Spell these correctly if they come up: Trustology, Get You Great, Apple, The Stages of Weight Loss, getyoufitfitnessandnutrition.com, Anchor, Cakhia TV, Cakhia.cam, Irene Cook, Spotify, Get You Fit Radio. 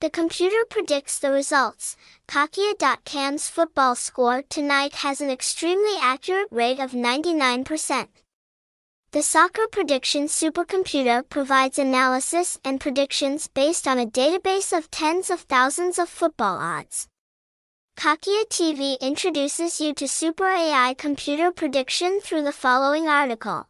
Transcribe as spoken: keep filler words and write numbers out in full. The computer predicts the results. Cakhia dot cam's football score tonight has an extremely accurate rate of ninety-nine percent. The Soccer Prediction Supercomputer provides analysis and predictions based on a database of tens of thousands of football odds. Cakhia T V introduces you to Super A I computer prediction through the following article.